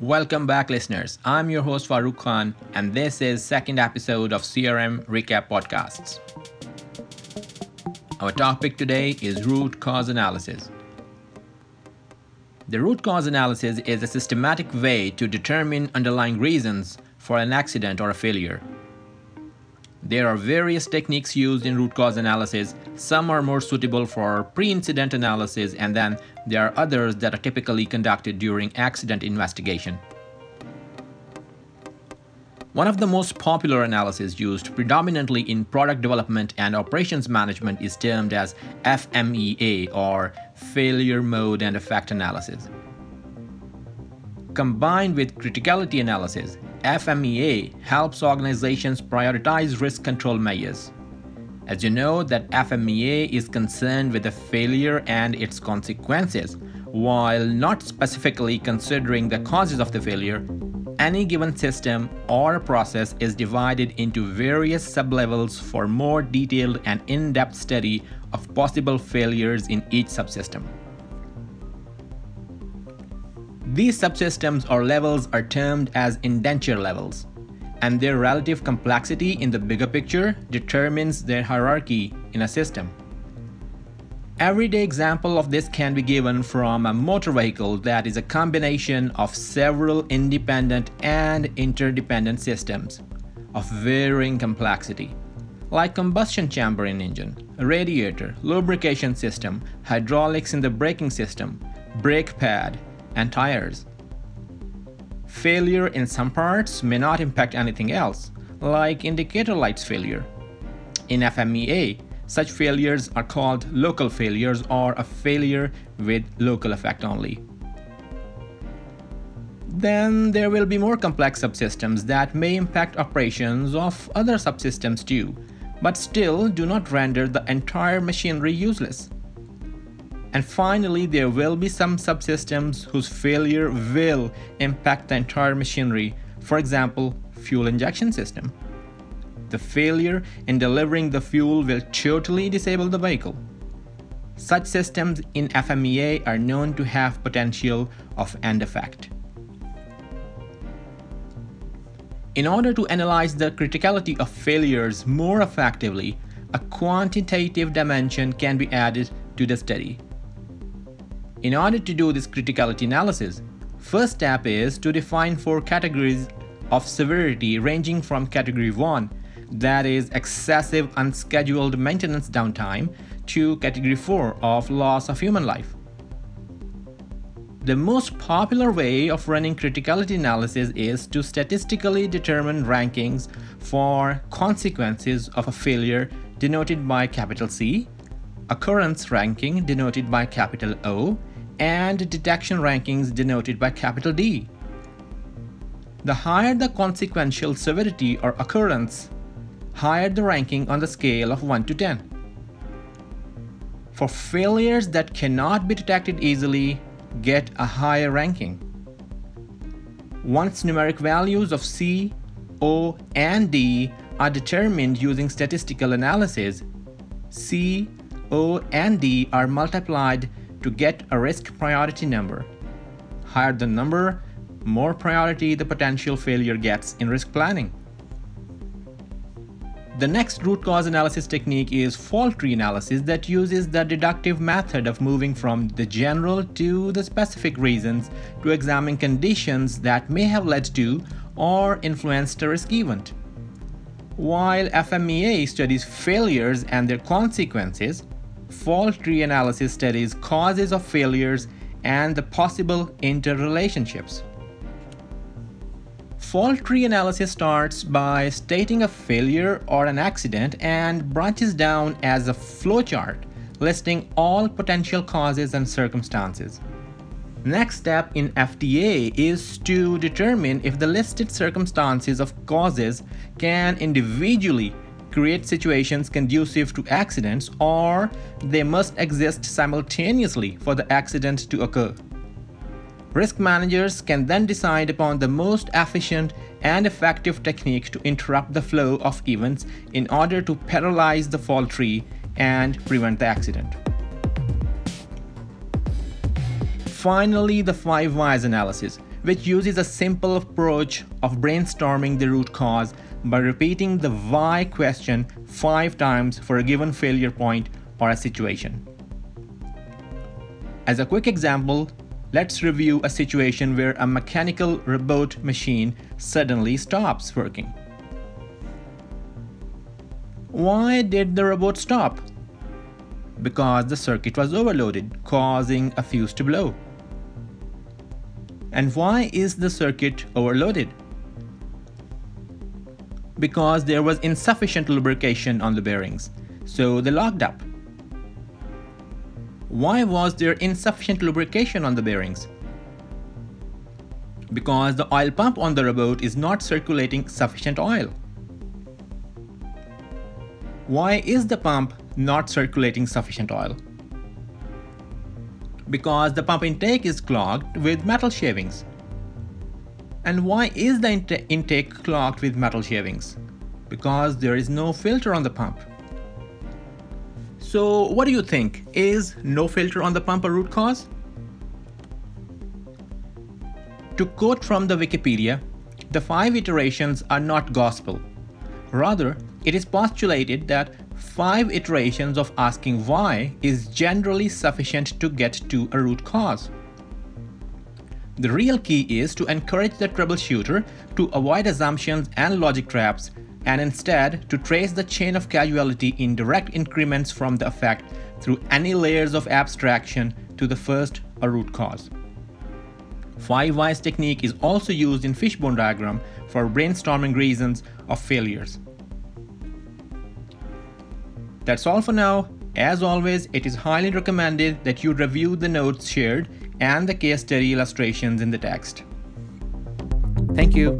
Welcome back, listeners. I'm your host, Farooq Khan, and this is second episode of CRM Recap Podcasts. Our topic today is root cause analysis. The root cause analysis is a systematic way to determine underlying reasons for an accident or a failure. There are various techniques used in root cause analysis. Some are more suitable for pre-incident analysis, and then there are others that are typically conducted during accident investigation. One of the most popular analyses used predominantly in product development and operations management is termed as FMEA, or Failure Mode and Effect Analysis. Combined with criticality analysis, FMEA helps organizations prioritize risk control measures. As you know, that FMEA is concerned with the failure and its consequences. While not specifically considering the causes of the failure, any given system or process is divided into various sublevels for more detailed and in-depth study of possible failures in each subsystem. These subsystems or levels are termed as indenture levels, and their relative complexity in the bigger picture determines their hierarchy in a system. Everyday example of this can be given from a motor vehicle that is a combination of several independent and interdependent systems of varying complexity, like combustion chamber in engine, radiator, lubrication system, hydraulics in the braking system, brake pad, and tires. Failure in some parts may not impact anything else, like indicator lights failure. In FMEA, such failures are called local failures, or a failure with local effect only. Then there will be more complex subsystems that may impact operations of other subsystems too, but still do not render the entire machinery useless. And finally, there will be some subsystems whose failure will impact the entire machinery, for example, fuel injection system. The failure in delivering the fuel will totally disable the vehicle. Such systems in FMEA are known to have potential of end effect. In order to analyze the criticality of failures more effectively, a quantitative dimension can be added to the study. In order to do this criticality analysis, first step is to define four categories of severity, ranging from category 1, that is excessive unscheduled maintenance downtime, to category 4 of loss of human life. The most popular way of running criticality analysis is to statistically determine rankings for consequences of a failure denoted by capital C, occurrence ranking denoted by capital O, and detection rankings denoted by capital D. The higher the consequential severity or occurrence, higher the ranking on the scale of 1 to 10. For failures that cannot be detected easily, get a higher ranking. Once numeric values of C, O, and D are determined using statistical analysis, C, O, and D are multiplied to get a risk priority number. Higher the number, more priority the potential failure gets in risk planning. The next root cause analysis technique is fault tree analysis, that uses the deductive method of moving from the general to the specific reasons to examine conditions that may have led to or influenced a risk event. While FMEA studies failures and their consequences, fault tree analysis studies causes of failures and the possible interrelationships. Fault tree analysis starts by stating a failure or an accident and branches down as a flowchart, listing all potential causes and circumstances. Next step in FTA is to determine if the listed circumstances of causes can individually create situations conducive to accidents, or they must exist simultaneously for the accident to occur. Risk managers can then decide upon the most efficient and effective technique to interrupt the flow of events in order to paralyze the fault tree and prevent the accident. Finally, the 5 whys analysis, which uses a simple approach of brainstorming the root cause by repeating the why question 5 times for a given failure point or a situation. As a quick example, let's review a situation where a mechanical robot machine suddenly stops working. Why did the robot stop? Because the circuit was overloaded, causing a fuse to blow. And why is the circuit overloaded? Because there was insufficient lubrication on the bearings, so they locked up. Why was there insufficient lubrication on the bearings? Because the oil pump on the robot is not circulating sufficient oil. Why is the pump not circulating sufficient oil? Because the pump intake is clogged with metal shavings. And why is the intake clogged with metal shavings? Because there is no filter on the pump. So what do you think? Is no filter on the pump a root cause? To quote from the Wikipedia, the 5 iterations are not gospel. Rather, it is postulated that 5 iterations of asking why is generally sufficient to get to a root cause. The real key is to encourage the troubleshooter to avoid assumptions and logic traps, and instead to trace the chain of causality in direct increments from the effect through any layers of abstraction to the first, a root cause. 5 whys technique is also used in fishbone diagram for brainstorming reasons of failures. That's all for now. As always, it is highly recommended that you review the notes shared and the case study illustrations in the text. Thank you.